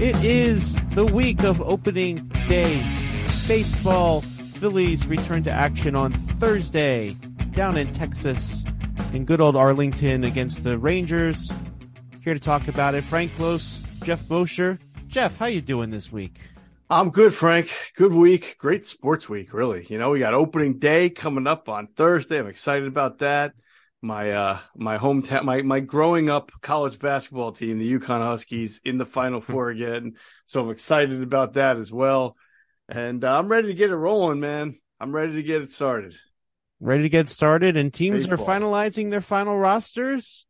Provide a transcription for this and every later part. It is the week of opening day baseball. Phillies return to action on Thursday down in Texas in good old Arlington against the Rangers. Here to talk about it, Frank Close, Jeff Mosher. Jeff, how you doing this week? I'm good, Frank. Good week. Great sports week, really. You know, we got opening day coming up on Thursday. I'm excited about that. My hometown, my growing up college basketball team, the Yukon Huskies, in the Final Four again. So I'm excited about that as well. And I'm ready to get it rolling, man. I'm ready to get it started. Ready to get started. And teams Baseball. Are finalizing their final rosters.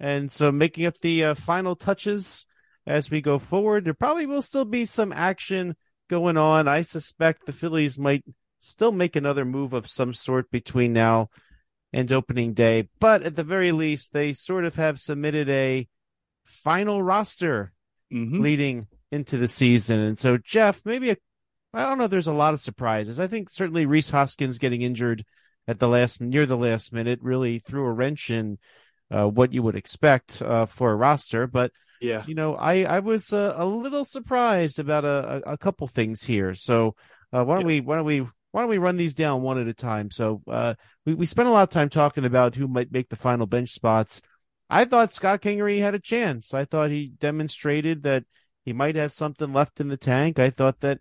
And so making up the final touches as we go forward. There probably will still be some action going on. I suspect the Phillies might still make another move of some sort between now and opening day. But at the very least, they sort of have submitted a final roster leading into the season. And so, Jeff, maybe I don't know if there's a lot of surprises. I think certainly Rhys Hoskins getting injured at the last minute really threw a wrench in what you would expect for a roster. But, you know, I was a little surprised about a couple things here. So why don't we run these down one at a time? So we spent a lot of time talking about who might make the final bench spots. I thought Scott Kingery had a chance. I thought he demonstrated that he might have something left in the tank. I thought that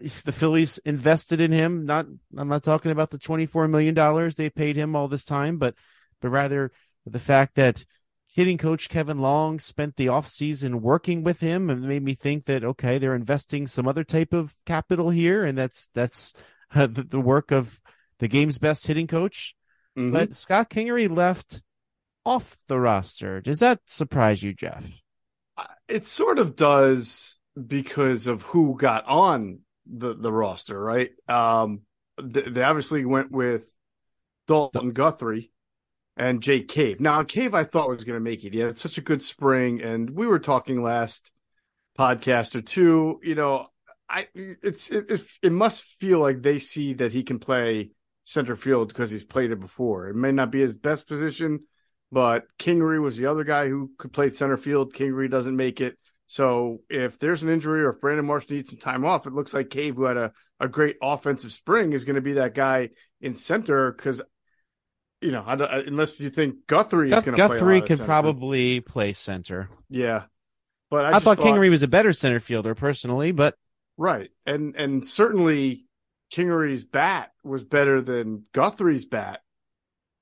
if the Phillies invested in him, I'm not talking about the $24 million they paid him all this time, but rather the fact that hitting coach Kevin Long spent the offseason working with him and made me think that, okay, they're investing some other type of capital here. And that's the work of the game's best hitting coach. Mm-hmm. But Scott Kingery left off the roster. Does that surprise you, Jeff? It sort of does, because of who got on the roster, right? They obviously went with Dalton Guthrie and Jake Cave. Now, Cave I thought was going to make it. He had such a good spring, and we were talking last podcast or two. You know, it must feel like they see that he can play center field because he's played it before. It may not be his best position, but Kingery was the other guy who could play center field. Kingery doesn't make it. So if there's an injury or if Brandon Marsh needs some time off, it looks like Cave, who had a great offensive spring, is going to be that guy in center because, you know, unless you think Guthrie is going to play a lot of center. Probably play center. Yeah. But I thought Kingery was a better center fielder personally, but Right. And certainly Kingery's bat was better than Guthrie's bat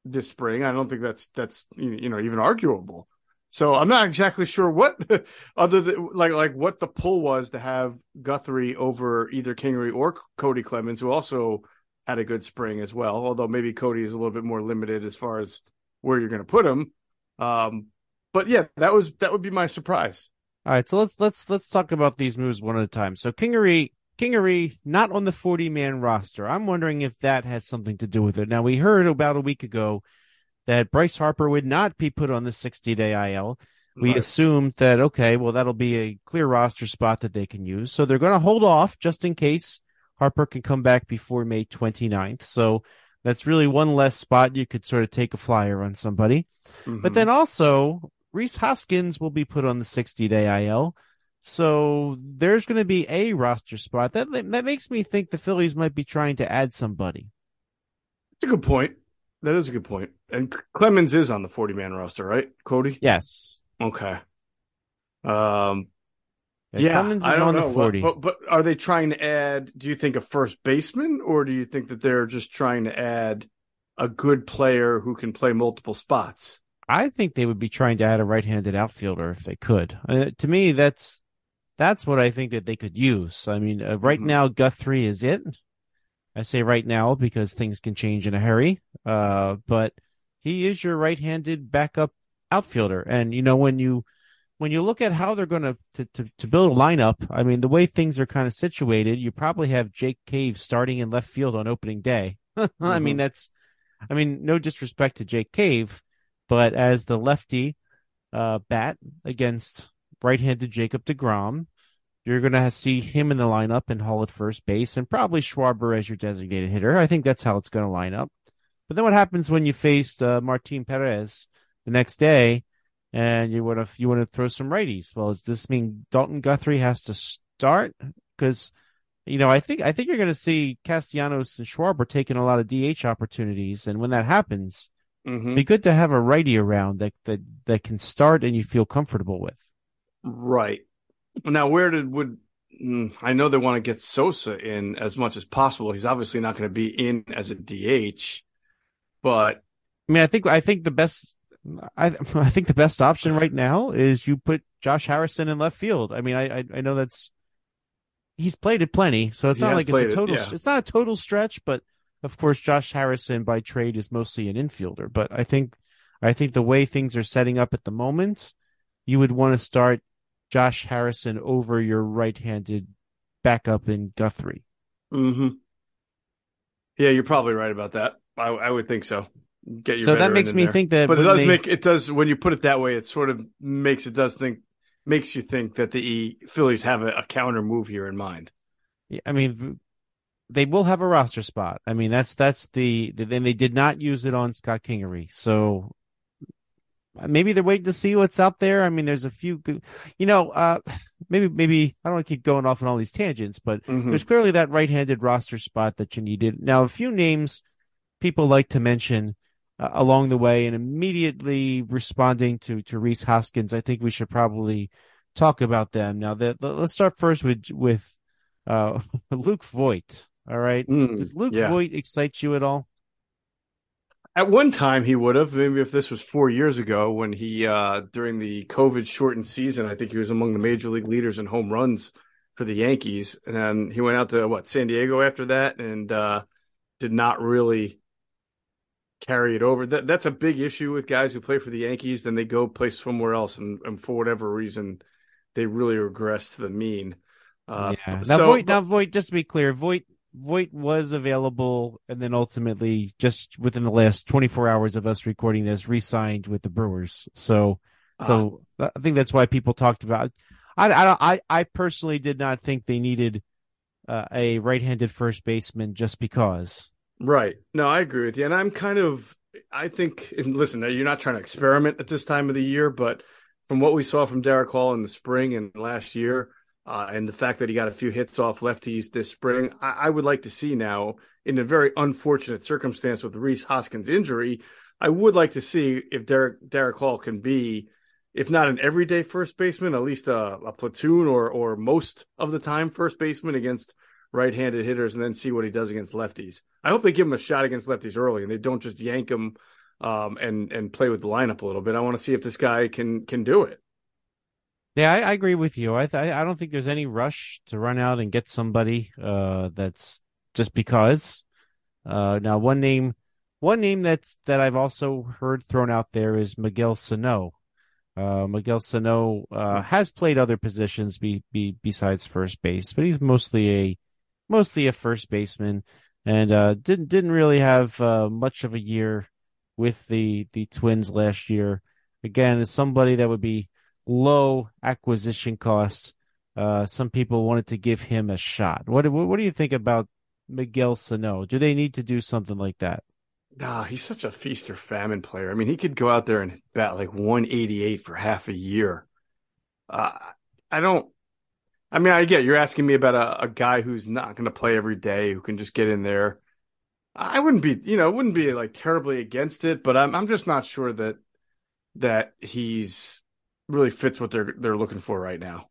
this spring. I don't think that's even arguable. So I'm not exactly sure what other than like what the pull was to have Guthrie over either Kingery or Cody Clemens, who also had a good spring as well. Although maybe Cody is a little bit more limited as far as where you're going to put him. But yeah, that would be my surprise. All right, so let's talk about these moves one at a time. So Kingery not on the 40-man roster. I'm wondering if that has something to do with it. Now, we heard about a week ago that Bryce Harper would not be put on the 60-day IL. We assumed that, okay, well, that'll be a clear roster spot that they can use. So they're going to hold off just in case Harper can come back before May 29th. So that's really one less spot you could sort of take a flyer on somebody. Mm-hmm. But then also, Rhys Hoskins will be put on the 60-day IL. So there's going to be a roster spot. That makes me think the Phillies might be trying to add somebody. That's a good point. That is a good point. And Clemens is on the 40-man roster, right, Cody? Yes. Okay. Clemens is on the 40. But are they trying to add, do you think, a first baseman, or do you think that they're just trying to add a good player who can play multiple spots? I think they would be trying to add a right-handed outfielder if they could. To me, that's what I think that they could use. I mean, right now, Guthrie is it. I say right now because things can change in a hurry. But he is your right-handed backup outfielder. And, when you look at how they're going to build a lineup, I mean, the way things are kind of situated, you probably have Jake Cave starting in left field on opening day. I mean, no disrespect to Jake Cave, but as the lefty bat against right-handed Jacob deGrom, you're going to see him in the lineup and Hall at first base and probably Schwarber as your designated hitter. I think that's how it's going to line up. But then what happens when you faced Martin Perez the next day and you want to throw some righties? Well, does this mean Dalton Guthrie has to start? Because, I think you're going to see Castellanos and Schwarber taking a lot of DH opportunities. And when that happens, it'd be good to have a righty around that can start and you feel comfortable with. Right. Now, I know they want to get Sosa in as much as possible. He's obviously not going to be in as a DH, but I think the best option right now is you put Josh Harrison in left field. I mean, I know he's played it plenty, so it's not like it's a total. Yeah. It's not a total stretch, but of course, Josh Harrison by trade is mostly an infielder. But I think the way things are setting up at the moment, you would want to start Josh Harrison over your right-handed backup in Guthrie. Mm-hmm. Yeah, you're probably right about that. I would think so. So that makes me think that, but when you put it that way, it sort of makes you think that the Phillies have a counter move here in mind. Yeah, I mean, they will have a roster spot. I mean, then they did not use it on Scott Kingery, so. Maybe they're waiting to see what's out there. I mean, there's a few, maybe I don't want to keep going off on all these tangents, but there's clearly that right-handed roster spot that you needed. Now, a few names people like to mention along the way and immediately responding to Rhys Hoskins. I think we should probably talk about them. Now, let's start first with Luke Voit. All right. Does Luke Voit excite you at all? At one time, he would have. Maybe if this was 4 years ago when he, during the COVID-shortened season, I think he was among the major league leaders in home runs for the Yankees. And then he went out to, San Diego after that and did not really carry it over. That's a big issue with guys who play for the Yankees. Then they go play somewhere else, and for whatever reason, they really regress to the mean. Voit, just to be clear, Voit was available, and then ultimately, just within the last 24 hours of us recording this, re-signed with the Brewers. So I think that's why people talked about. I personally did not think they needed a right-handed first baseman just because. Right. No, I agree with you, and listen, you're not trying to experiment at this time of the year, but from what we saw from Darick Hall in the spring and last year. And the fact that he got a few hits off lefties this spring, I would like to see now, in a very unfortunate circumstance with Rhys Hoskins' injury, I would like to see if Darick Hall can be if not an everyday first baseman, at least a platoon or most of the time first baseman against right-handed hitters, and then see what he does against lefties. I hope they give him a shot against lefties early and they don't just yank him and play with the lineup a little bit. I want to see if this guy can do it. Yeah, I agree with you. I don't think there's any rush to run out and get somebody that's just because. Now, one name that I've also heard thrown out there is Miguel Sano. Miguel Sano has played other positions besides first base, but he's mostly a first baseman, and didn't really have much of a year with the Twins last year. Again, is somebody that would be low acquisition cost. Some people wanted to give him a shot. What do you think about Miguel Sano? Do they need to do something like that? Nah, he's such a feast or famine player. I mean, he could go out there and bat like 188 for half a year. I get you're asking me about a guy who's not going to play every day, who can just get in there. I wouldn't be like terribly against it, but I'm just not sure that he's really fits what they're looking for right now.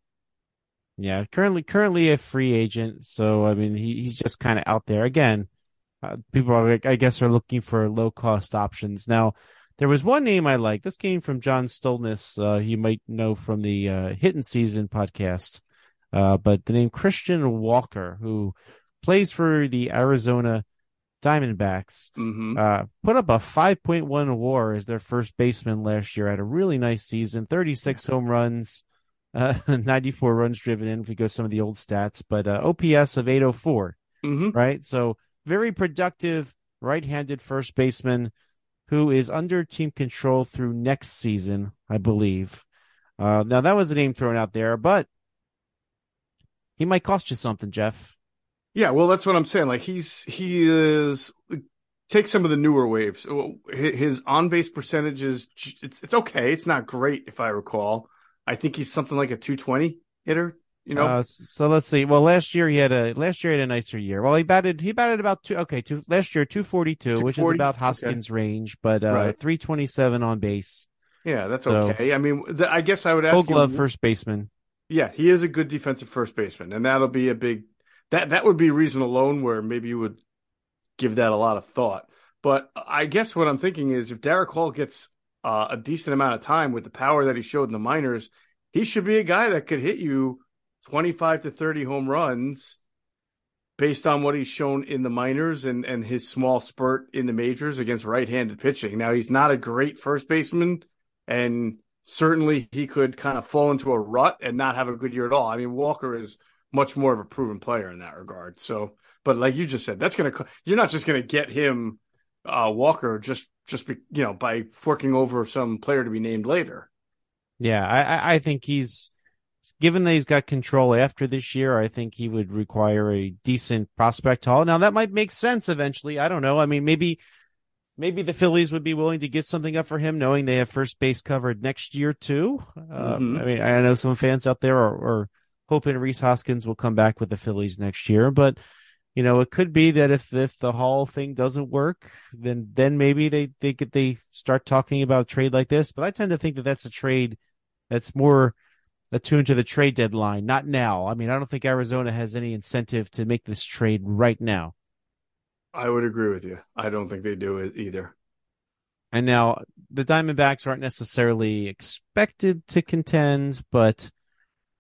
Yeah, currently a free agent, so I mean he's just kind of out there again. People are, I guess, are looking for low cost options. Now, there was one name I like. This came from John Stolness. You might know from the Hittin' Season podcast, but the name Christian Walker, who plays for the Arizona Diamondbacks, put up a 5.1 WAR as their first baseman last year. Had a really nice season, 36 home runs, 94 runs driven in if we go some of the old stats, but OPS of 804, right? So very productive right-handed first baseman who is under team control through next season, I believe. Now, that was a name thrown out there, but he might cost you something, Jeff. Yeah, well, that's what I'm saying. Like he is take some of the newer waves. His on-base percentage is it's okay. It's not great, if I recall. I think he's something like a 220 hitter. You know. So let's see. Well, last year he had a nicer year. Well, he batted about last year 242, which is about Hoskins' range, but right. 327 on base. Yeah, that's so, okay. I mean, I guess I would ask. Full glove first baseman. Yeah, he is a good defensive first baseman, and that'll be a big. That would be a reason alone where maybe you would give that a lot of thought. But I guess what I'm thinking is if Darick Hall gets a decent amount of time with the power that he showed in the minors, he should be a guy that could hit you 25 to 30 home runs based on what he's shown in the minors and his small spurt in the majors against right-handed pitching. Now, he's not a great first baseman, and certainly he could kind of fall into a rut and not have a good year at all. I mean, Walker is much more of a proven player in that regard. So, but like you just said, you're not just going to get him Walker just by forking over some player to be named later. Yeah. I think he's, given that he's got control after this year, I think he would require a decent prospect haul. Now that might make sense eventually. I don't know. I mean, maybe the Phillies would be willing to get something up for him knowing they have first base covered next year too. I mean, I know some fans out there are hoping Rhys Hoskins will come back with the Phillies next year. But, you know, it could be that if the Hall thing doesn't work, then maybe they start talking about a trade like this. But I tend to think that that's a trade that's more attuned to the trade deadline, not now. I mean, I don't think Arizona has any incentive to make this trade right now. I would agree with you. I don't think they do it either. And now the Diamondbacks aren't necessarily expected to contend, but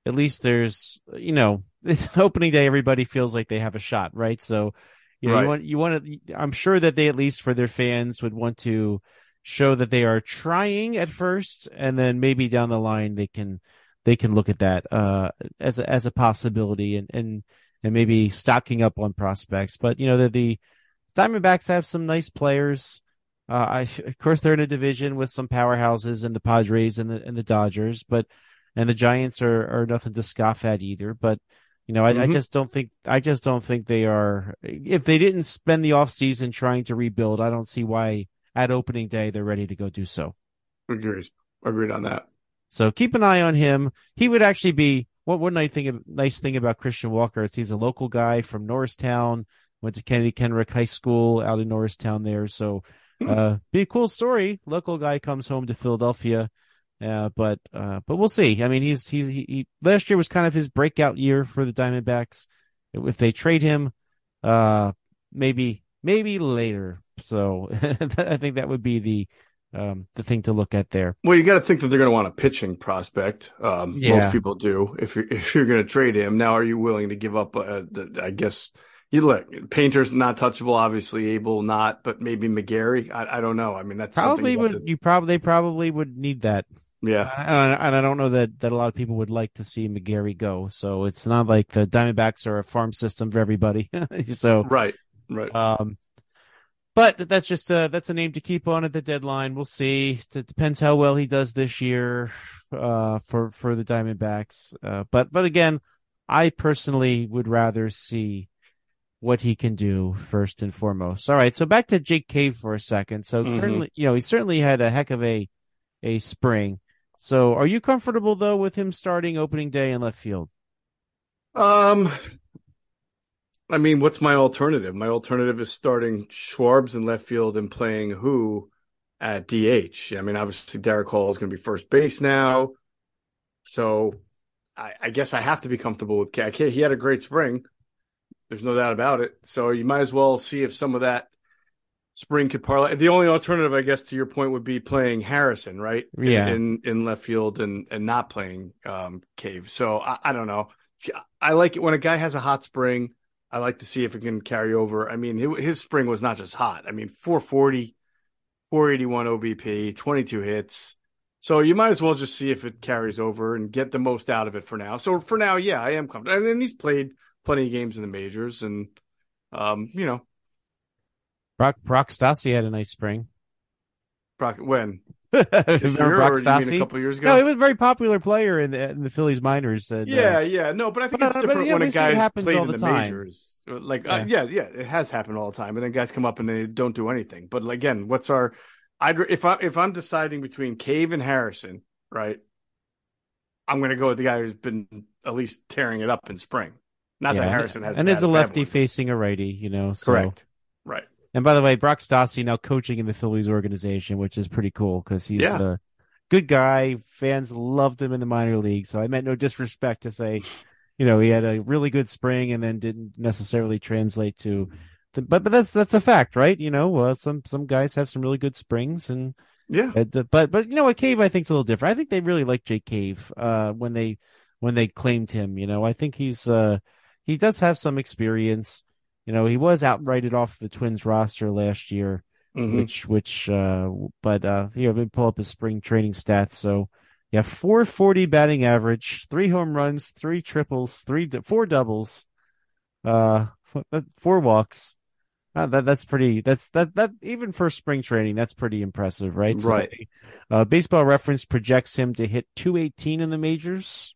at least there's, you know, it's opening day. Everybody feels like they have a shot, right? So, you know, right. you want to. I'm sure that they, at least for their fans, would want to show that they are trying at first, and then maybe down the line they can look at that as a possibility, and maybe stocking up on prospects. But you know, the Diamondbacks have some nice players. Of course, they're in a division with some powerhouses, and the Padres and the Dodgers, but. And the Giants are nothing to scoff at either. But, you know, I just don't think they are. If they didn't spend the offseason trying to rebuild, I don't see why at opening day they're ready to go do so. Agreed on that. So keep an eye on him. He would actually be one nice thing about Christian Walker is he's a local guy from Norristown, went to Kennedy Kenrick High School out in Norristown there. So be a cool story. Local guy comes home to Philadelphia. But we'll see. I mean, he last year was kind of his breakout year for the Diamondbacks. If they trade him, maybe later. So I think that would be the thing to look at there. Well, you got to think that they're going to want a pitching prospect. Most people do. If you're going to trade him now, are you willing to give up? I guess you look. Painter's not touchable, obviously. Abel not, but maybe McGarry. I don't know. I mean, that's probably something they probably would need that. Yeah, and I don't know that a lot of people would like to see McGarry go. So it's not like the Diamondbacks are a farm system for everybody. So right. But that's just that's a name to keep on at the deadline. We'll see. It depends how well he does this year for the Diamondbacks. But again, I personally would rather see what he can do first and foremost. All right, so back to Jake Cave for a second. So currently, he certainly had a heck of a spring. So are you comfortable though with him starting opening day in left field? I mean, what's my alternative? My alternative is starting Schwarbs in left field and playing who at DH. I mean, obviously, Darick Hall is going to be first base now. So I guess I have to be comfortable with Cave. He had a great spring. There's no doubt about it. So you might as well see if some of that spring could parlay. The only alternative, I guess, to your point, would be playing Harrison, right? Yeah. In left field and not playing Cave. So I don't know. I like it when a guy has a hot spring. I like to see if it can carry over. I mean, his spring was not just hot. I mean, 440, 481 OBP, 22 hits. So you might as well just see if it carries over and get the most out of it for now. So for now, yeah, I am comfortable. And then he's played plenty of games in the majors and, Brock Stassi had a nice spring. Brock, when? Remember Brock Stassi? A couple years ago? No, he was a very popular player in the Phillies minors. And, no, but I think it's different when a guy's played in the majors. Like, it has happened all the time. And then guys come up and they don't do anything. But again, if I'm deciding between Cave and Harrison, right? I'm going to go with the guy who's been at least tearing it up in spring. Not that Harrison has, and is a lefty facing a righty, So. Correct. Right. And by the way, Brock Stassi now coaching in the Phillies organization, which is pretty cool because he's a good guy. Fans loved him in the minor league. So I meant no disrespect to say, he had a really good spring and then didn't necessarily translate to – but that's a fact, right? Some guys have some really good springs. And But what, Cave I think is a little different. I think they really like Jake Cave when they claimed him. I think he's he does have some experience. He was outrighted off the Twins roster last year, but here, let me pull up his spring training stats. So, yeah, 440 batting average, 3 home runs, 3 triples, 4 doubles, 4 walks. That's even for spring training, that's pretty impressive, right? Right. So, Baseball Reference projects him to hit 218 in the majors,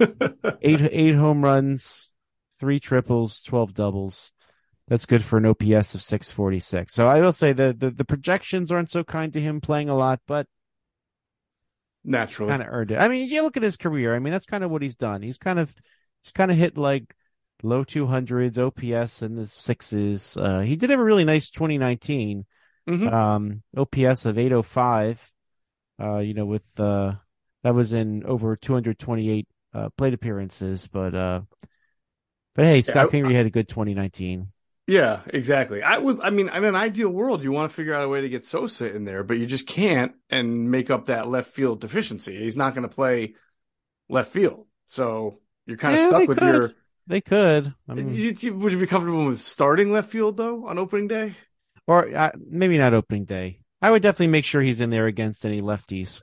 8 home runs. 3 triples, 12 doubles. That's good for an OPS of 646. So I will say the projections aren't so kind to him playing a lot, but naturally kind of earned it. I mean, you look at his career. I mean, that's kind of what he's done. He's kind of hit like low 200s, OPS in the sixes. He did have a really nice 2019, OPS of 805. That was in over 228 plate appearances, But hey, Scott Kingery had a good 2019. Yeah, exactly. In an ideal world, you want to figure out a way to get Sosa in there, but you just can't and make up that left field deficiency. He's not going to play left field. So you're kind of stuck with your... They could. I mean, would you be comfortable with starting left field, though, on opening day? Or maybe not opening day. I would definitely make sure he's in there against any lefties.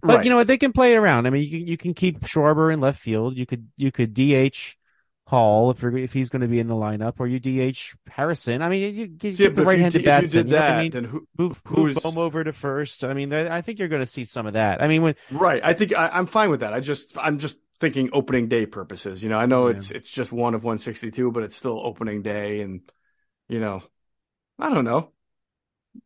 But You know what? They can play around. I mean, you can keep Schwarber in left field. You could DH... Hall, if he's going to be in the lineup, or you DH Harrison. I mean, you get the right-handed bats. If you did that, then move Bohm over to first. I mean, I think you're going to see some of that. I mean, I think I'm fine with that. I'm just thinking opening day purposes. I know it's just one of 162, but it's still opening day, and I don't know.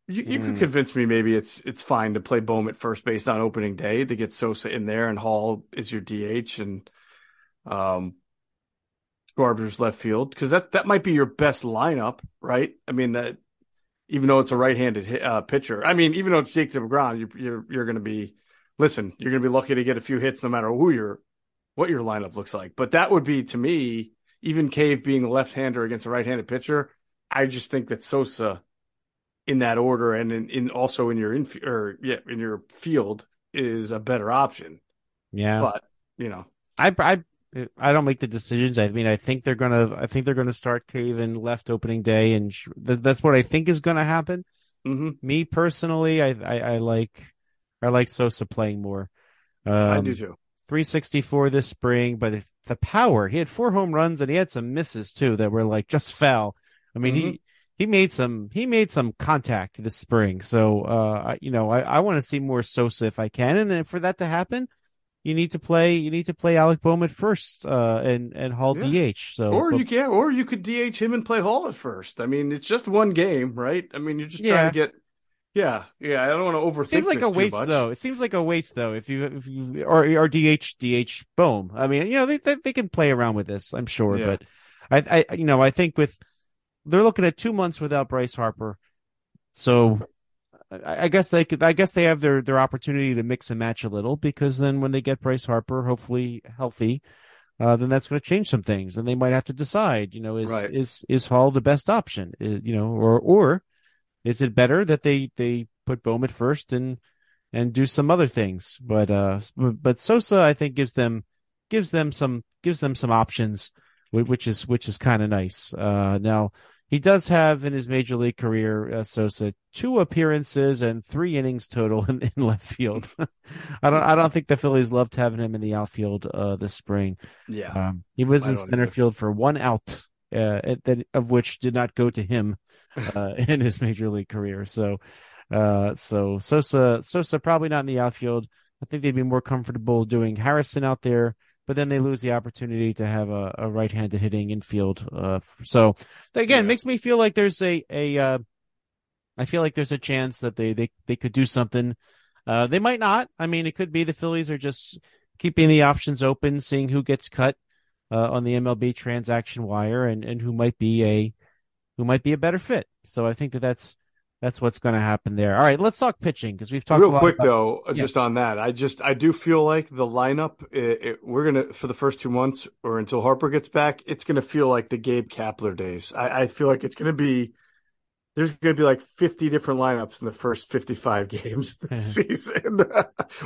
You could convince me maybe it's fine to play Bohm at first base on opening day to get Sosa in there, and Hall is your DH, and Schwarber's left field, because that might be your best lineup, right? I mean, that even though it's a right-handed pitcher, I mean, even though it's Jake DeGrom, you're going to be listen, you're going to be lucky to get a few hits no matter who your what your lineup looks like. But that would be, to me, even Cave being a left-hander against a right-handed pitcher, I just think that Sosa in that order and also in your in your field is a better option. Yeah, but you know, I don't make the decisions. I mean, I think they're gonna start Cave in left opening day, and that's what I think is gonna happen. Mm-hmm. Me personally, I like Sosa playing more. I do too. 364 this spring, but if the power, he had 4 home runs and he had some misses too that were like just foul. I mean, mm-hmm. he made some contact this spring, so I want to see more Sosa if I can, and then for that to happen, you need to play Alec Bohm at first and Hall DH. So you could DH him and play Hall at first. I mean, it's just one game, right? I mean, you're just trying to get. Yeah. I don't want to overthink. It seems like a waste, though. If you or DH Bohm. I mean, you know, they can play around with this, I'm sure. Yeah. But I think they're looking at 2 months without Bryce Harper, so I guess they have their opportunity to mix and match a little, because then when they get Bryce Harper, hopefully healthy, then that's going to change some things, and they might have to decide, is Hall the best option, or is it better that they put Bohm at first and do some other things? But Sosa, I think, gives them some options, which is kind of nice. Now he does have in his major league career, Sosa, 2 appearances and 3 innings total in left field. I don't think the Phillies loved having him in the outfield this spring. Yeah, he was in center field for 1 out. Of which did not go to him in his major league career. So Sosa probably not in the outfield. I think they'd be more comfortable doing Harrison out there, but then they lose the opportunity to have a right-handed hitting infield. So again, makes me feel like there's a chance that they could do something. They might not. I mean, it could be the Phillies are just keeping the options open, seeing who gets cut on the MLB transaction wire, and who might be a better fit. So I think that's what's going to happen there. All right, let's talk pitching, because we've talked just on that. I do feel like the lineup we're gonna, for the first 2 months or until Harper gets back, it's gonna feel like the Gabe Kapler days. I feel like there's gonna be like 50 different lineups in the first 55 games this season,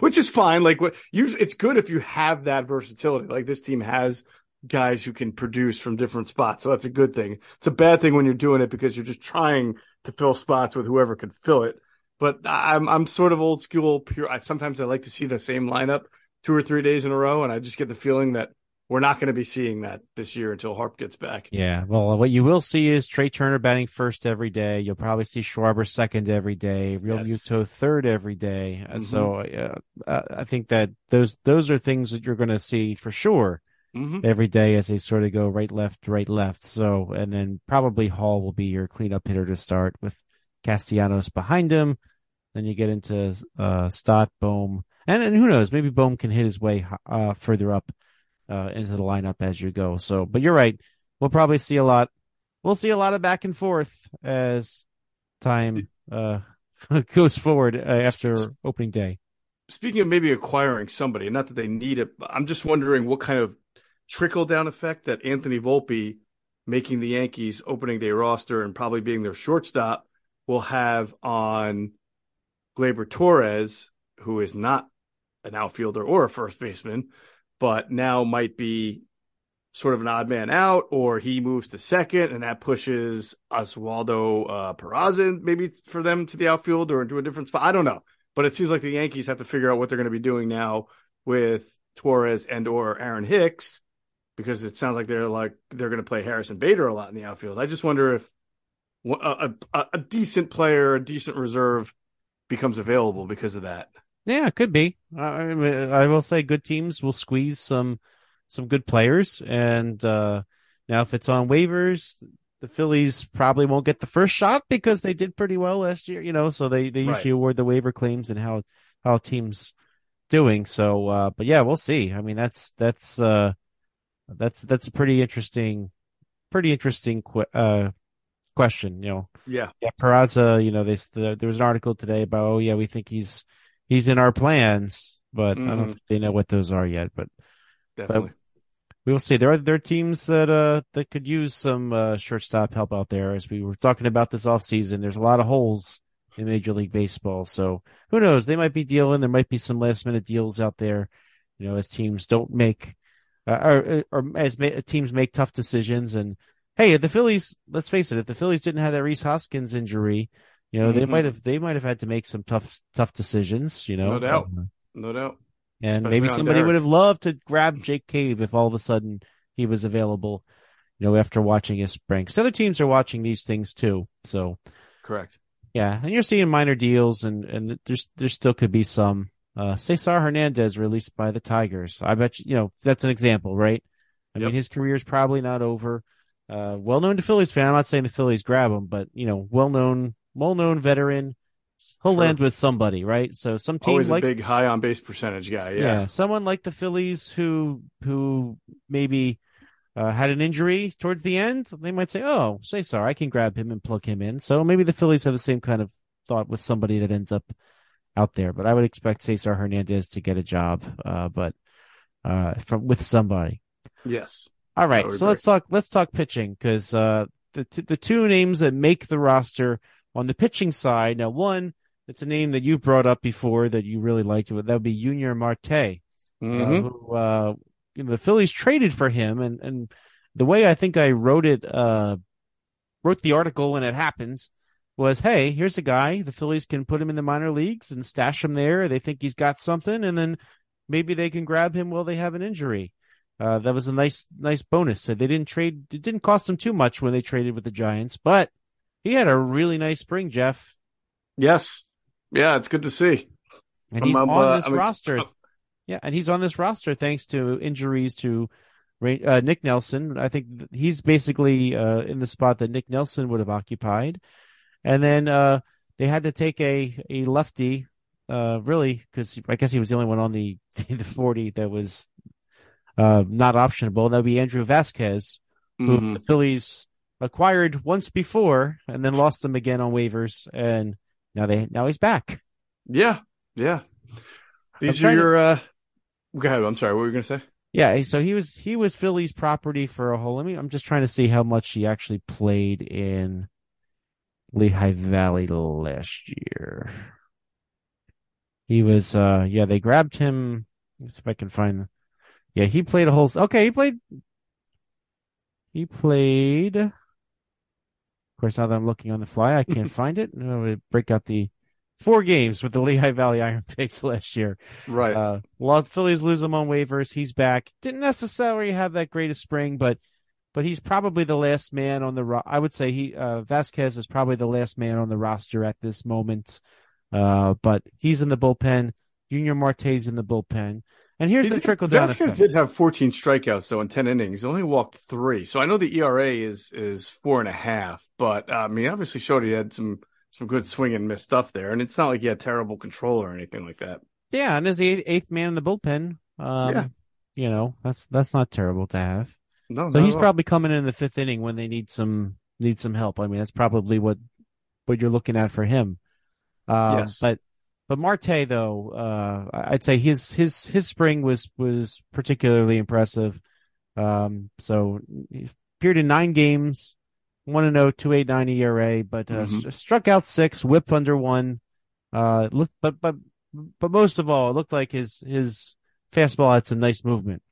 which is fine. Like it's good if you have that versatility. Like this team has guys who can produce from different spots. So that's a good thing. It's a bad thing when you're doing it because you're just trying to fill spots with whoever can fill it. But I'm sort of old school pure. Sometimes I like to see the same lineup 2 or 3 days in a row. And I just get the feeling that we're not going to be seeing that this year until Harp gets back. Yeah. Well, what you will see is Trey Turner batting first every day. You'll probably see Schwarber second every day, Real Muto third every day. And so I think that those are things that you're going to see for sure. Mm-hmm. Every day as they sort of go right, left. So, and then probably Hall will be your cleanup hitter to start with Castellanos behind him. Then you get into Stott, Bohm, and who knows, maybe Bohm can hit his way further up into the lineup as you go. So, but you're right. We'll probably see a lot. We'll see a lot of back and forth as time goes forward after opening day. Speaking of maybe acquiring somebody, not that they need it, but I'm just wondering what kind of trickle-down effect that Anthony Volpe making the Yankees opening day roster and probably being their shortstop will have on Gleyber Torres, who is not an outfielder or a first baseman, but now might be sort of an odd man out, or he moves to second, and that pushes Oswaldo Peraza maybe for them to the outfield or into a different spot. I don't know, but it seems like the Yankees have to figure out what they're going to be doing now with Torres and or Aaron Hicks, because it sounds like they're going to play Harrison Bader a lot in the outfield. I just wonder if a decent player, a decent reserve, becomes available because of that. Yeah, it could be. I will say good teams will squeeze some good players, and now if it's on waivers, the Phillies probably won't get the first shot because they did pretty well last year. So they usually award the waiver claims and how teams doing. So, but yeah, we'll see. I mean, that's a pretty interesting question, Yeah, Peraza, there was an article today about, we think he's in our plans. but I don't think they know what those are yet. But definitely, we will see. There are teams that could use some shortstop help out there, as we were talking about this offseason. There's a lot of holes in Major League Baseball, so who knows? They might be dealing. There might be some last minute deals out there, you know, as teams don't make teams make tough decisions. And hey, the Phillies, let's face it, if the Phillies didn't have that Rhys Hoskins injury, you know, they might have had to make some tough decisions, you know. No doubt. And especially maybe somebody would have loved to grab Jake Cave if all of a sudden he was available, you know, after watching his spring. Because other teams are watching these things too. So correct. Yeah. And you're seeing minor deals, and there still could be some. Cesar Hernandez released by the Tigers. I bet you know, that's an example, right? I mean, his career is probably not over. Well-known to Phillies fan. I'm not saying the Phillies grab him, but, you know, well-known veteran. He'll land with somebody, right? So some team always a big high on base percentage guy. Yeah, someone like the Phillies who maybe had an injury towards the end. They might say, "Oh, Cesar, I can grab him and plug him in." So maybe the Phillies have the same kind of thought with somebody that ends up out there. But I would expect Cesar Hernandez to get a job, with somebody. Yes. All right. So let's talk pitching, because the two names that make the roster on the pitching side, now one, it's a name that you've brought up before that you really liked. That would be Junior Marte, who you know, the Phillies traded for him. And the way I think I wrote the article when it happened was, hey, here's a guy. The Phillies can put him in the minor leagues and stash him there. They think he's got something, and then maybe they can grab him while they have an injury. That was a nice bonus. So they didn't trade. It didn't cost them too much when they traded with the Giants, but he had a really nice spring, Jeff. Yes. Yeah, it's good to see. And he's on this roster. Yeah, and he's on this roster thanks to injuries to Nick Nelson. I think he's basically in the spot that Nick Nelson would have occupied. And then they had to take a lefty, really, because I guess he was the only one on the 40 that was not optionable. That would be Andrew Vasquez, who the Phillies acquired once before and then lost them again on waivers, and now he's back. Yeah. These are your go ahead. I'm sorry, what were you gonna say? Yeah, so he was Philly's property for a whole. I'm just trying to see how much he actually played in Lehigh Valley last year. He was they grabbed him. Let's see if I can find. Yeah, he played a whole. Okay, he played. Of course, now that I'm looking on the fly, I can't find it. I'm going to break out the 4 games with the Lehigh Valley Iron Pigs last year. Right. Phillies lose him on waivers. He's back. Didn't necessarily have that great a spring, but he's probably the last man on the roster. I would say Vasquez is probably the last man on the roster at this moment. But he's in the bullpen. Junior Marte's in the bullpen. And here's the trickle-down effect. Vasquez did have 14 strikeouts, though, in 10 innings. He only walked 3. So I know the ERA is 4.5, but I mean, obviously showed he had some good swing and miss stuff there. And it's not like he had terrible control or anything like that. Yeah, and as the eighth man in the bullpen, you know, that's not terrible to have. No, so he's probably coming in the 5th inning when they need some help. I mean, that's probably what you're looking at for him. Yes, But Marte, though, I'd say his spring was particularly impressive. So he appeared in 9 games, 1-0, 2.89 ERA, but struck out 6, whip under 1. But most of all, it looked like his fastball had some nice movement.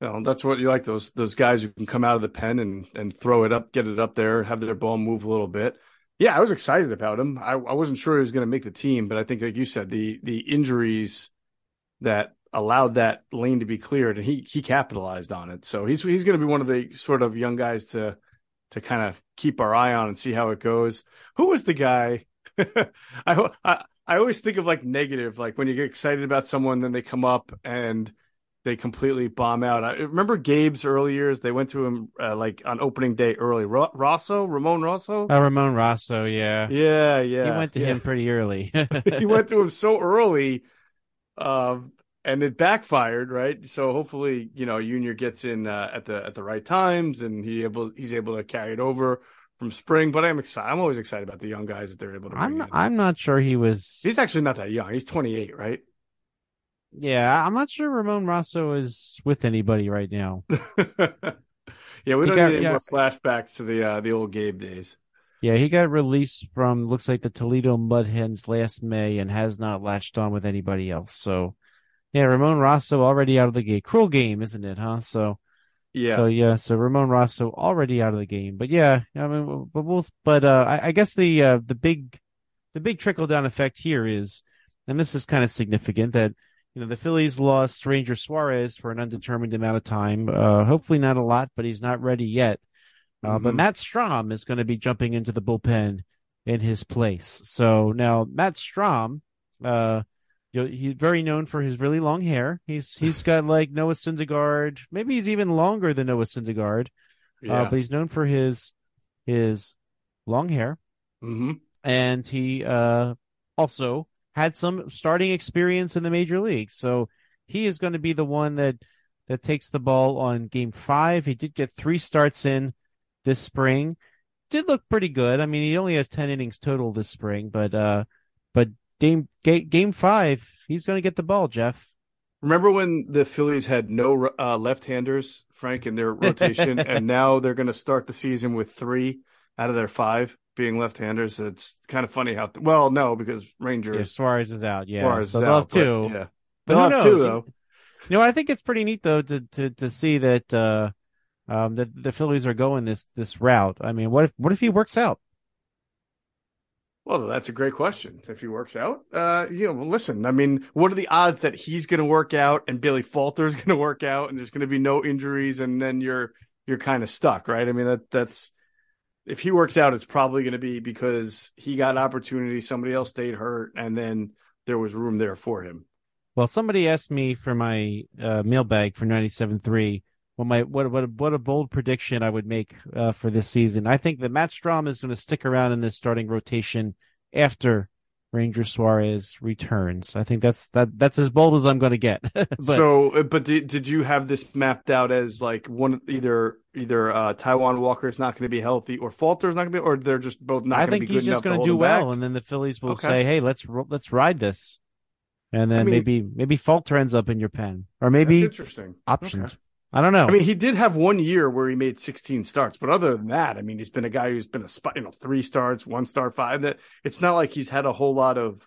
Well, that's what you like, those guys who can come out of the pen and throw it up, get it up there, have their ball move a little bit. Yeah, I was excited about him. I wasn't sure he was going to make the team, but I think, like you said, the injuries that allowed that lane to be cleared, and he capitalized on it. So he's going to be one of the sort of young guys to kind of keep our eye on and see how it goes. Who was the guy? I always think of, like, negative, like when you get excited about someone, then they come up and they completely bomb out. I remember Gabe's early years. They went to him like on opening day early. Ramon Rosso? Oh, Ramon Rosso, yeah. Yeah. He went to him pretty early. He went to him so early, and it backfired, right? So hopefully, you know, Junior gets in at the right times, and he's able to carry it over from spring. But I'm always excited about the young guys that they're able to bring in. I'm not sure he was. He's actually not that young. He's 28, right? Yeah, I'm not sure Ramon Rosso is with anybody right now. Yeah, we don't need any more flashbacks to the old Gabe days. Yeah, he got released from, looks like, the Toledo Mud Hens last May and has not latched on with anybody else. So, yeah, Ramon Rosso already out of the game. Cruel game, isn't it, huh? So Ramon Rosso already out of the game. But, yeah, I mean, I guess the big trickle-down effect here is, and this is kind of significant, that, you know, the Phillies lost Ranger Suarez for an undetermined amount of time. Hopefully not a lot, but he's not ready yet. But Matt Strahm is going to be jumping into the bullpen in his place. So now Matt Strahm, he's very known for his really long hair. He's got like Noah Syndergaard. Maybe he's even longer than Noah Syndergaard. Yeah. But he's known for his long hair. Mm-hmm. And he also had some starting experience in the major leagues. So he is going to be the one that takes the ball on Game 5. He did get 3 starts in this spring. Did look pretty good. I mean, he only has 10 innings total this spring, but game 5, he's going to get the ball, Jeff. Remember when the Phillies had no left-handers, Frank, in their rotation, and now they're going to start the season with 3 out of their 5 being left-handers? It's kind of funny how because Rangers... Yeah, Suarez is out, yeah. Suarez so they'll have 2. But, yeah. But they'll have 2, though. You know, I think it's pretty neat, though, to see that... that the Phillies are going this route. I mean, what if he works out? Well, that's a great question. If he works out, listen, I mean, what are the odds that he's going to work out and Billy Falter is going to work out and there's going to be no injuries and then you're kind of stuck, right? I mean, that's if he works out, it's probably going to be because he got opportunity, somebody else stayed hurt, and then there was room there for him. Well, somebody asked me for my mailbag for 97.3. Well, what a bold prediction I would make for this season. I think that Matt Strahm is going to stick around in this starting rotation after Ranger Suarez returns. I think that's as bold as I'm going to get. But did you have this mapped out as like one either Taiwan Walker is not going to be healthy or Falter is not going to be, or they're just both not going to be good enough? I think he's just going to do well, back. And then the Phillies will say, "Hey, let's ride this," and then maybe Falter ends up in your pen, or maybe that's interesting options. Okay. I don't know. I mean, he did have one year where he made 16 starts, but other than that, I mean, he's been a guy who's been 3 starts, 1 star, 5. That it's not like he's had a whole lot of,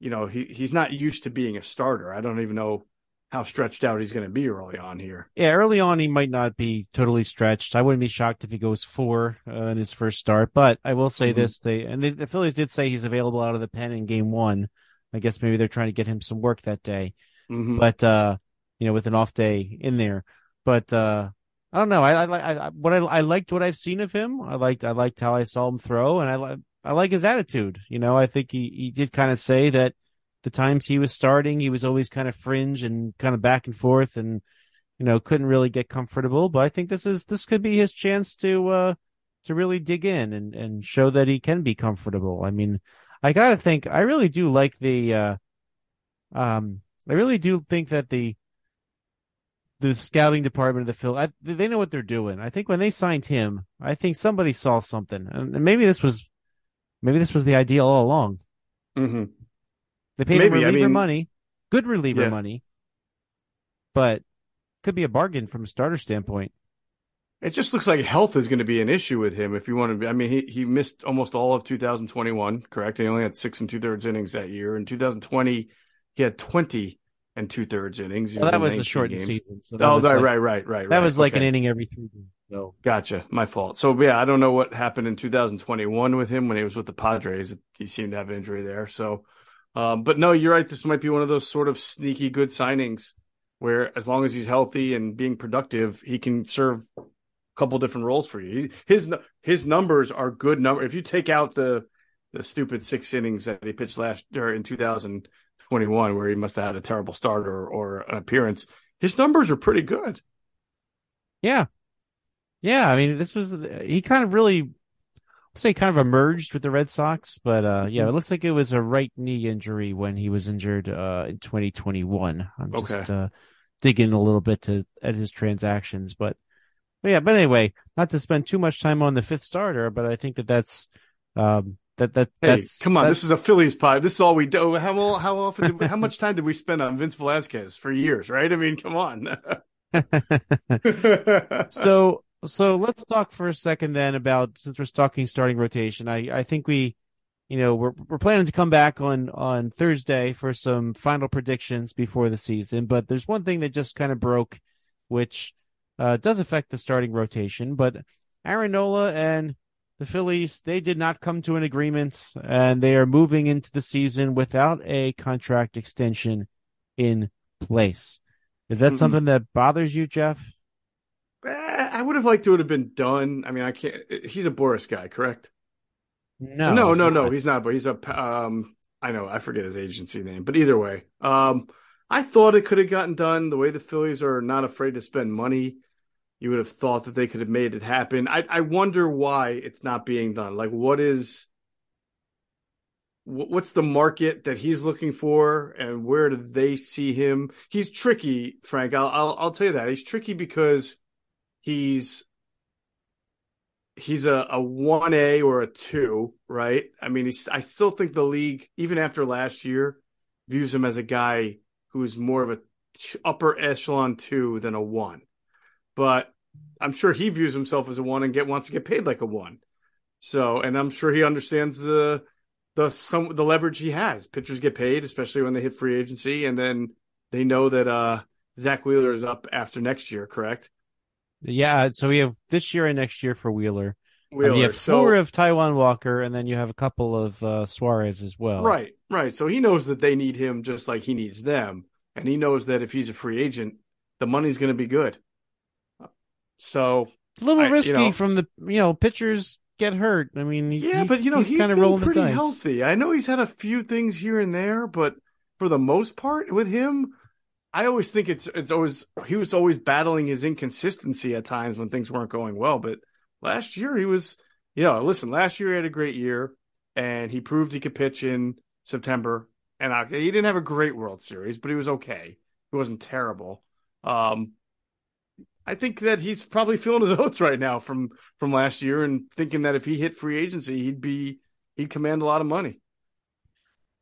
you know, he's not used to being a starter. I don't even know how stretched out he's going to be early on here. Yeah, early on he might not be totally stretched. I wouldn't be shocked if he goes 4 in his first start. But I will say this: the Phillies did say he's available out of the pen in Game 1. I guess maybe they're trying to get him some work that day, but you know, with an off day in there. But I don't know. I liked what I've seen of him. I liked how I saw him throw, and I like his attitude. You know, I think he did kind of say that the times he was starting, he was always kind of fringe and kind of back and forth, and you know, couldn't really get comfortable. But I think this could be his chance to really dig in and show that he can be comfortable. I mean, I gotta think. I really do like the. I really do think that the scouting department of the Phillies, they know what they're doing. I think when they signed him, I think somebody saw something, and maybe this was the idea all along. Mm-hmm. They paid him reliever money, good reliever money, but could be a bargain from a starter standpoint. It just looks like health is going to be an issue with him if you want to be. I mean, he missed almost all of 2021, correct? He only had 6 2/3 innings that year. In 2020, he had 20. And 2/3 innings. Well, that was the shortened season. So right. That was like an inning every 3 games. So. Gotcha. My fault. So, yeah, I don't know what happened in 2021 with him when he was with the Padres. He seemed to have an injury there. So, but no, you're right. This might be one of those sort of sneaky good signings where as long as he's healthy and being productive, he can serve a couple different roles for you. His numbers are good numbers. If you take out the stupid 6 innings that he pitched last year in 2021, where he must have had a terrible start or an appearance, his numbers are pretty good. Yeah. I mean, he kind of really, I'll say, kind of emerged with the Red Sox, but it looks like it was a right knee injury when he was injured in 2021. I'm just digging a little bit at his transactions, but anyway, not to spend too much time on the 5th starter, but I think that's Come on, this is a Phillies pod. This is all we do. How much time did we spend on Vince Velasquez for years, right? I mean, come on. So let's talk for a second then about, since we're talking starting rotation, I think we're planning to come back on Thursday for some final predictions before the season, but there's one thing that just kind of broke, which does affect the starting rotation, but Aaron Nola and the Phillies, they did not come to an agreement, and they are moving into the season without a contract extension in place. Is that something that bothers you, Jeff? I would have liked to have been done. I mean, I can't. He's a Boris guy, correct? No. He's not. But he's a. I know. I forget his agency name. But either way, I thought it could have gotten done. The way the Phillies are not afraid to spend money, you would have thought that they could have made it happen. I wonder why it's not being done. Like, what's the market that he's looking for, and where do they see him? He's tricky, Frank. I'll tell you that. He's tricky because he's a 1A or a 2, right? I mean, I still think the league, even after last year, views him as a guy who's more of a upper echelon 2 than a 1. But I'm sure he views himself as a 1 and wants to get paid like a 1. So, and I'm sure he understands the leverage he has. Pitchers get paid, especially when they hit free agency, and then they know that Zach Wheeler is up after next year, correct? Yeah, so we have this year and next year for Wheeler. You have four of Taiwan Walker, and then you have a couple of Suarez as well. Right. So he knows that they need him just like he needs them, and he knows that if he's a free agent, the money's going to be good. So it's a little risky from the pitchers get hurt. I mean, he's kind of rolling the dice. Healthy. I know he's had a few things here and there, but for the most part, with him, I always think he was always battling his inconsistency at times when things weren't going well. But last year he was, last year he had a great year, and he proved he could pitch in September and October. He didn't have a great World Series, but he was okay. He wasn't terrible. I think that he's probably feeling his oats right now from last year, and thinking that if he hit free agency, he'd command a lot of money.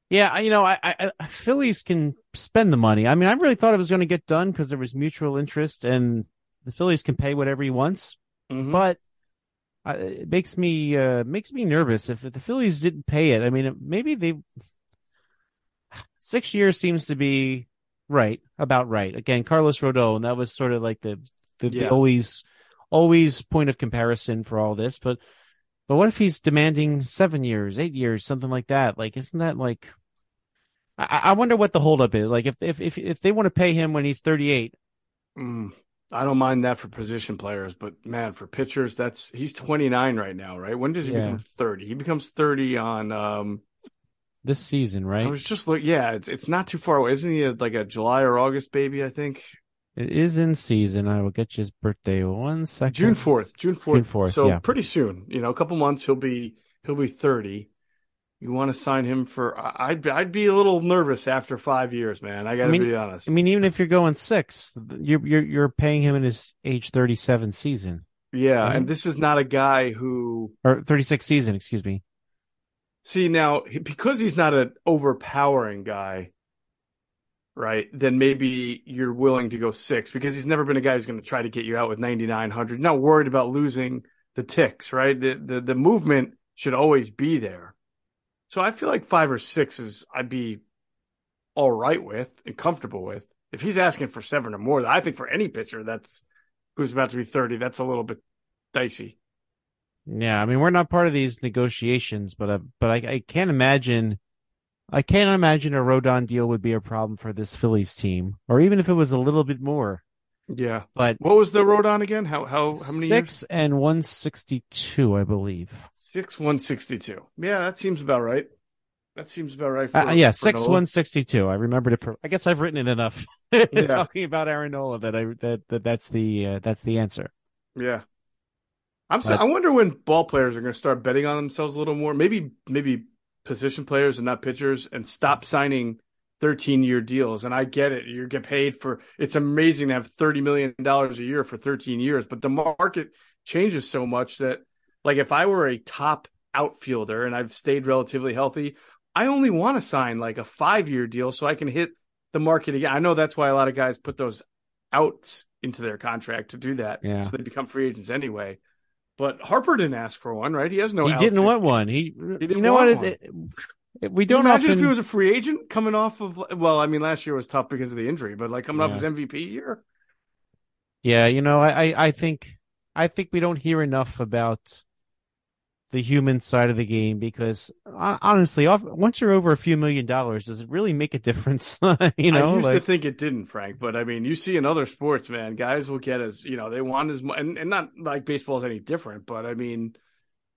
Yeah, I Phillies can spend the money. I mean, I really thought it was going to get done because there was mutual interest, and the Phillies can pay whatever he wants. Mm-hmm. But it makes me nervous if the Phillies didn't pay it. I mean, maybe 6 years seems to be about right. Again, Carlos Rodon, that was sort of like the always point of comparison for all this, but what if he's demanding 7 years, 8 years, something like that? Like, isn't that like? I wonder what the holdup is. Like, if they want to pay him when he's 38, I don't mind that for position players, but man, for pitchers, he's 29 right now, right? When does he become 30? He becomes 30 on this season, right? I was just looking. Yeah, it's not too far away. Isn't he like a July or August baby? I think. It is in season. I will get his birthday. 1 second. June 4th. So pretty soon, a couple months, he'll be 30. You want to sign him for? I'd be a little nervous after 5 years, man. I gotta be honest. I mean, even if you're going 6, you're paying him in his age 37 season. Yeah, right? And this is not a guy or 36 season, excuse me. See, now because he's not an overpowering guy, right, then maybe you're willing to go 6, because he's never been a guy who's going to try to get you out with 9,900. Not worried about losing the ticks, right? The movement should always be there. So I feel like 5 or 6 is I'd be all right with and comfortable with. If he's asking for 7 or more, I think for any pitcher that's who's about to be 30, that's a little bit dicey. Yeah, I mean, we're not part of these negotiations, but I can't imagine. I can't imagine a Rodon deal would be a problem for this Phillies team, or even if it was a little bit more. Yeah. But what was the Rodon again? How many 6 years? And 162, I believe. 6, 162. Yeah, that seems about right. For yeah, for 6, 162. I remembered it. I guess I've written it enough talking about Aaron Nola that's the answer. Yeah. I wonder when ball players are going to start betting on themselves a little more. Maybe position players and not pitchers, and stop signing 13-year deals. And I get it. You get paid for – it's amazing to have $30 million a year for 13 years. But the market changes so much that, like, if I were a top outfielder and I've stayed relatively healthy, I only want to sign like a 5-year deal so I can hit the market again. I know that's why a lot of guys put those outs into their contract to do that. Yeah. So they become free agents anyway. But Harper didn't ask for one, right? He has no. He didn't want one. We don't imagine if he was a free agent coming off of. Well, I mean, last year was tough because of the injury, but like coming off his MVP year. Yeah, you know, I think we don't hear enough about the human side of the game because honestly, once you're over a few $1 million, does it really make a difference? You know, I used to think it didn't, Frank, but I mean, you see in other sports, man, guys will get as, you know, they want as much, and not like baseball is any different, but I mean,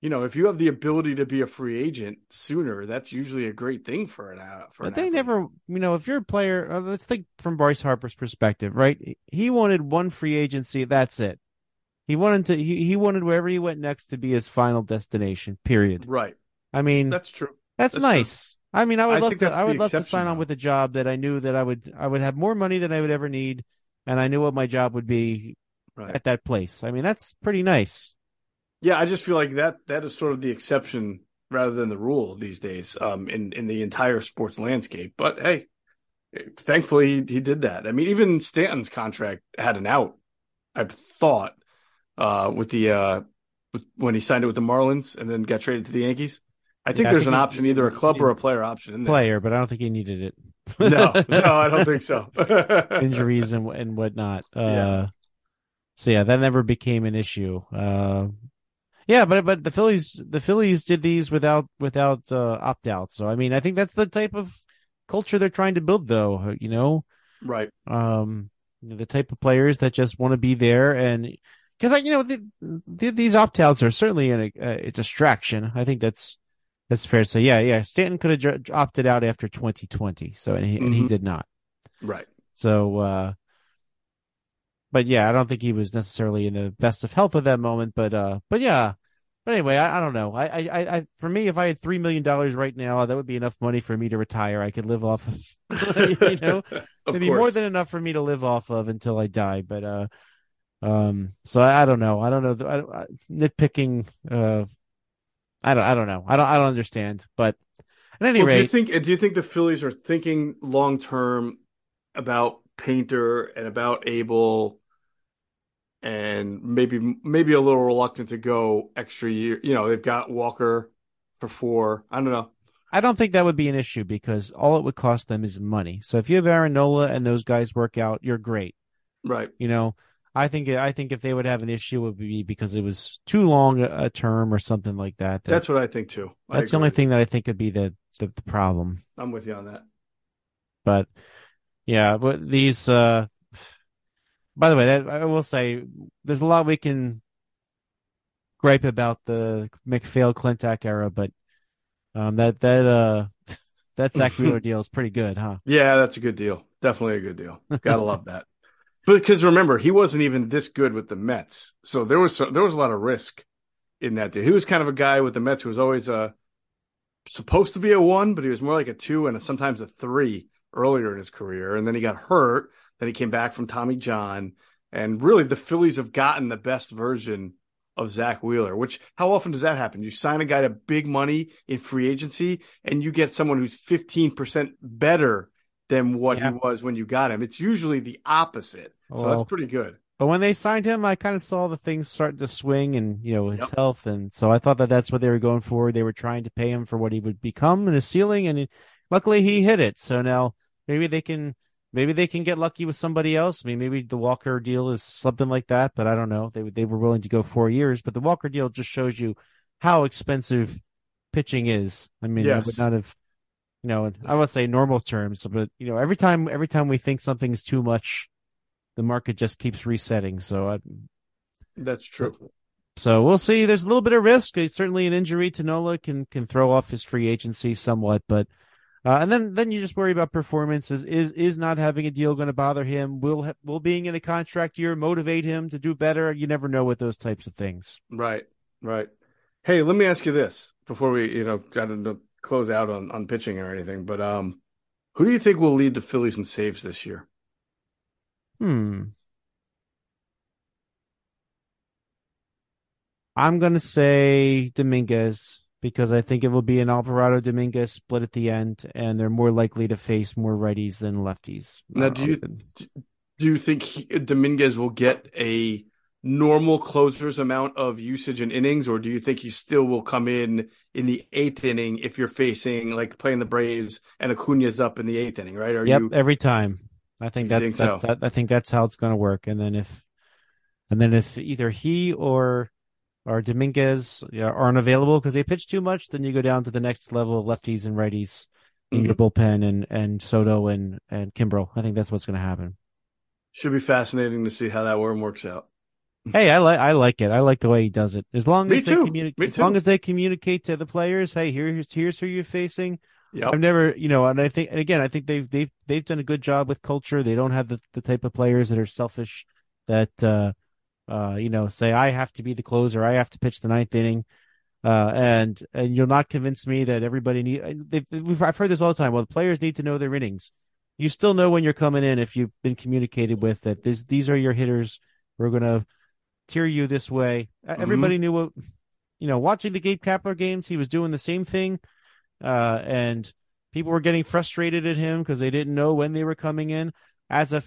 you know, if you have the ability to be a free agent sooner, that's usually a great thing for an out. But they never, you know, if you're a player, let's think from Bryce Harper's perspective, right? He wanted one free agency. That's it. He wanted to. He wanted wherever he went next to be his final destination. Period. Right. I mean, that's true. That's nice. True. I mean, I would love to sign on with a job that I knew that I would have more money than I would ever need, and I knew what my job would be at that place. I mean, that's pretty nice. Yeah, I just feel like that is sort of the exception rather than the rule these days in the entire sports landscape. But hey, thankfully he did that. I mean, even Stanton's contract had an out, I thought. When he signed it with the Marlins and then got traded to the Yankees, I think there's an option, either a club or a player option in there. Player, but I don't think he needed it. No, I don't think so. Injuries and whatnot. Yeah. So yeah, that never became an issue. But the Phillies did these without opt-out. So I mean, I think that's the type of culture they're trying to build, though. You know, right? The type of players that just want to be there and. Because, you know, these opt-outs are certainly a distraction. I think that's fair to say. Yeah. Stanton could have opted out after 2020, so and he did not. Right. So, but yeah, I don't think he was necessarily in the best of health at that moment. But yeah. But anyway, I don't know. I for me, if I had $3 million right now, that would be enough money for me to retire. I could live off of, you know, it'd be more than enough for me to live off of until I die. But so I don't know. I don't know. Nitpicking. I don't know. I don't understand. But at any rate, do you think the Phillies are thinking long term about Painter and about Abel, and maybe a little reluctant to go extra year? You know, they've got Walker for 4. I don't know. I don't think that would be an issue because all it would cost them is money. So if you have Aaron Nola and those guys work out, you're great. Right. You know. I think if they would have an issue, it would be because it was too long a term or something like that. That's what I think, too. That's the only thing that I think would be the problem. I'm with you on that. But, yeah, but these by the way, I will say there's a lot we can gripe about the McPhail-Klentak era, but that Zach Wheeler deal is pretty good, huh? Yeah, that's a good deal. Definitely a good deal. Gotta love that. Because remember, he wasn't even this good with the Mets, so there was a lot of risk in that deal. He was kind of a guy with the Mets who was always supposed to be a 1, but he was more like a 2 and sometimes a 3 earlier in his career. And then he got hurt. Then he came back from Tommy John, and really the Phillies have gotten the best version of Zach Wheeler. Which, how often does that happen? You sign a guy to big money in free agency, and you get someone who's 15% better than what he was when you got him. It's usually the opposite. So that's pretty good. But when they signed him, I kind of saw the things starting to swing and, you know, his health. And so I thought that that's what they were going for. They were trying to pay him for what he would become in the ceiling. And luckily he hit it. So now maybe they can get lucky with somebody else. I mean, maybe the Walker deal is something like that, but I don't know. They were willing to go 4 years, but the Walker deal just shows you how expensive pitching is. I mean, I would not have. You know, I would say normal terms, but you know, every time we think something's too much, the market just keeps resetting. So that's true. So we'll see. There's a little bit of risk. Certainly, an injury to Nola can throw off his free agency somewhat, but and then you just worry about performances. Is not having a deal going to bother him? Will being in a contract year motivate him to do better? You never know with those types of things. Right. Hey, let me ask you this before we, you know, got into close out on pitching or anything, but who do you think will lead the Phillies in saves this year? I'm going to say Dominguez. because I think it will be an Alvarado Dominguez split at the end, and they're more likely to face more righties than lefties. Now, do you think Dominguez will get a normal closer's amount of usage in innings, or do you think he still will come in the eighth inning if you're facing, like, playing the Braves and Acuna's up in the eighth inning, right? Every time. I think I think that's how it's going to work. And then if either he or Dominguez aren't available because they pitch too much, then you go down to the next level of lefties and righties in your bullpen and Soto and Kimbrel. I think that's what's going to happen. Should be fascinating to see how that worm works out. Hey, I like it. I like the way he does it. As long as they communicate to the players, hey, here's who you're facing. Yep. I've never, and I think they've done a good job with culture. They don't have the type of players that are selfish that say I have to be the closer, I have to pitch the ninth inning, and you'll not convince me that everybody I've heard this all the time. Well, the players need to know their innings. You still know when you're coming in if you've been communicated with that. These are your hitters. We're gonna tier you this way. Mm-hmm. Everybody knew what watching the Gabe Kapler games, he was doing the same thing. And people were getting frustrated at him because they didn't know when they were coming in. As a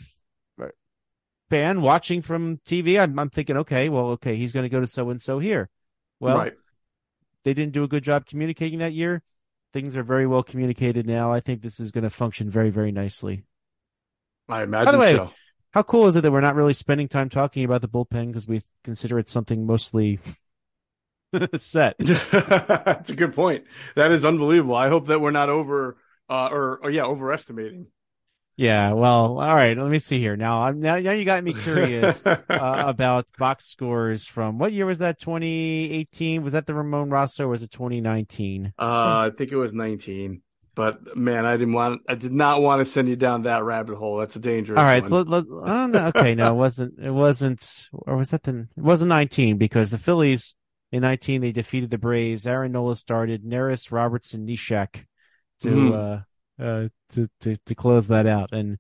fan watching from TV, I'm thinking, okay, he's going to go to so-and-so here. Well, right. They didn't do a good job communicating that year. Things are very well communicated now. I think this is going to function very, very nicely. I imagine. By the way, so how cool is it that we're not really spending time talking about the bullpen because we consider it something mostly set? That's a good point. That is unbelievable. I hope that we're not overestimating. Yeah, well, all right, let me see here. Now you got me curious about box scores from what year was that? 2018? Was that the Ramon Rosso or was it 2019? I think it was 19. But man, I did not want to send you down that rabbit hole. That's a dangerous one. All right, no, it wasn't. It wasn't, or was that then? It wasn't 19 because the Phillies in 19, they defeated the Braves. Aaron Nola started. Neris, Robertson, Neshek to close that out. And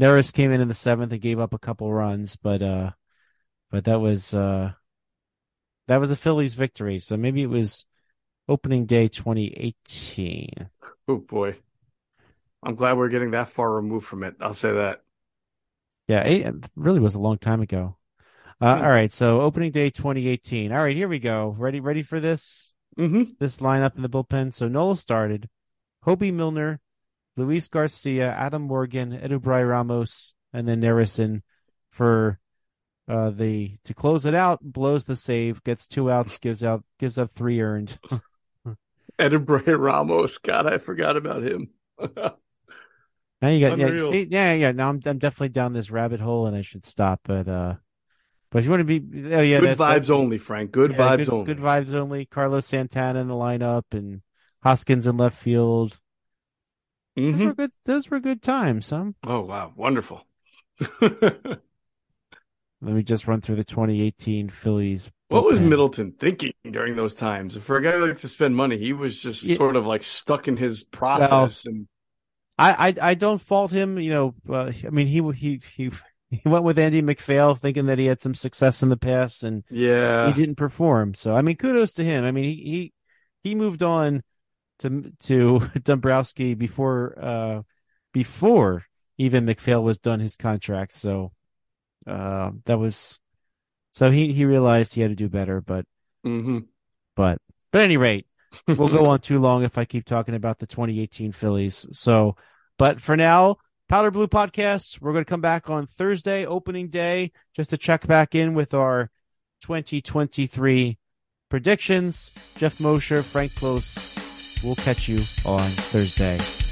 Neris came in the seventh and gave up a couple runs, but that was a Phillies victory. So maybe it was opening day 2018. Oh boy, I'm glad we're getting that far removed from it. I'll say that. Yeah, it really was a long time ago. All right, so opening day 2018. All right, here we go. Ready for this? Mm-hmm. This lineup in the bullpen. So Nola started. Hobie Milner, Luis Garcia, Adam Morgan, Edubry Ramos, and then Nerison for to close it out. Blows the save, gets two outs, gives up three earned. Edubry Ramos. God, I forgot about him. Now you got yeah. Now I'm definitely down this rabbit hole, and I should stop, But you want to be good vibes only, Frank. Good vibes only. Good vibes only. Carlos Santana in the lineup and Hoskins in left field. Mm-hmm. Those were good times. Huh? Oh wow, wonderful. Let me just run through the 2018 Phillies. What was Middleton thinking during those times? For a guy who likes to spend money, he was just sort of like stuck in his process. Well, I don't fault him. He went with Andy McPhail thinking that he had some success in the past and he didn't perform. So, kudos to him. He moved on to Dombrowski before even McPhail was done his contract. So, he realized he had to do better, but at any rate, we'll go on too long if I keep talking about the 2018 Phillies. So, but for now, Powder Blue Podcast. We're going to come back on Thursday, opening day, just to check back in with our 2023 predictions. Jeff Mosher, Frank Close. We'll catch you on Thursday.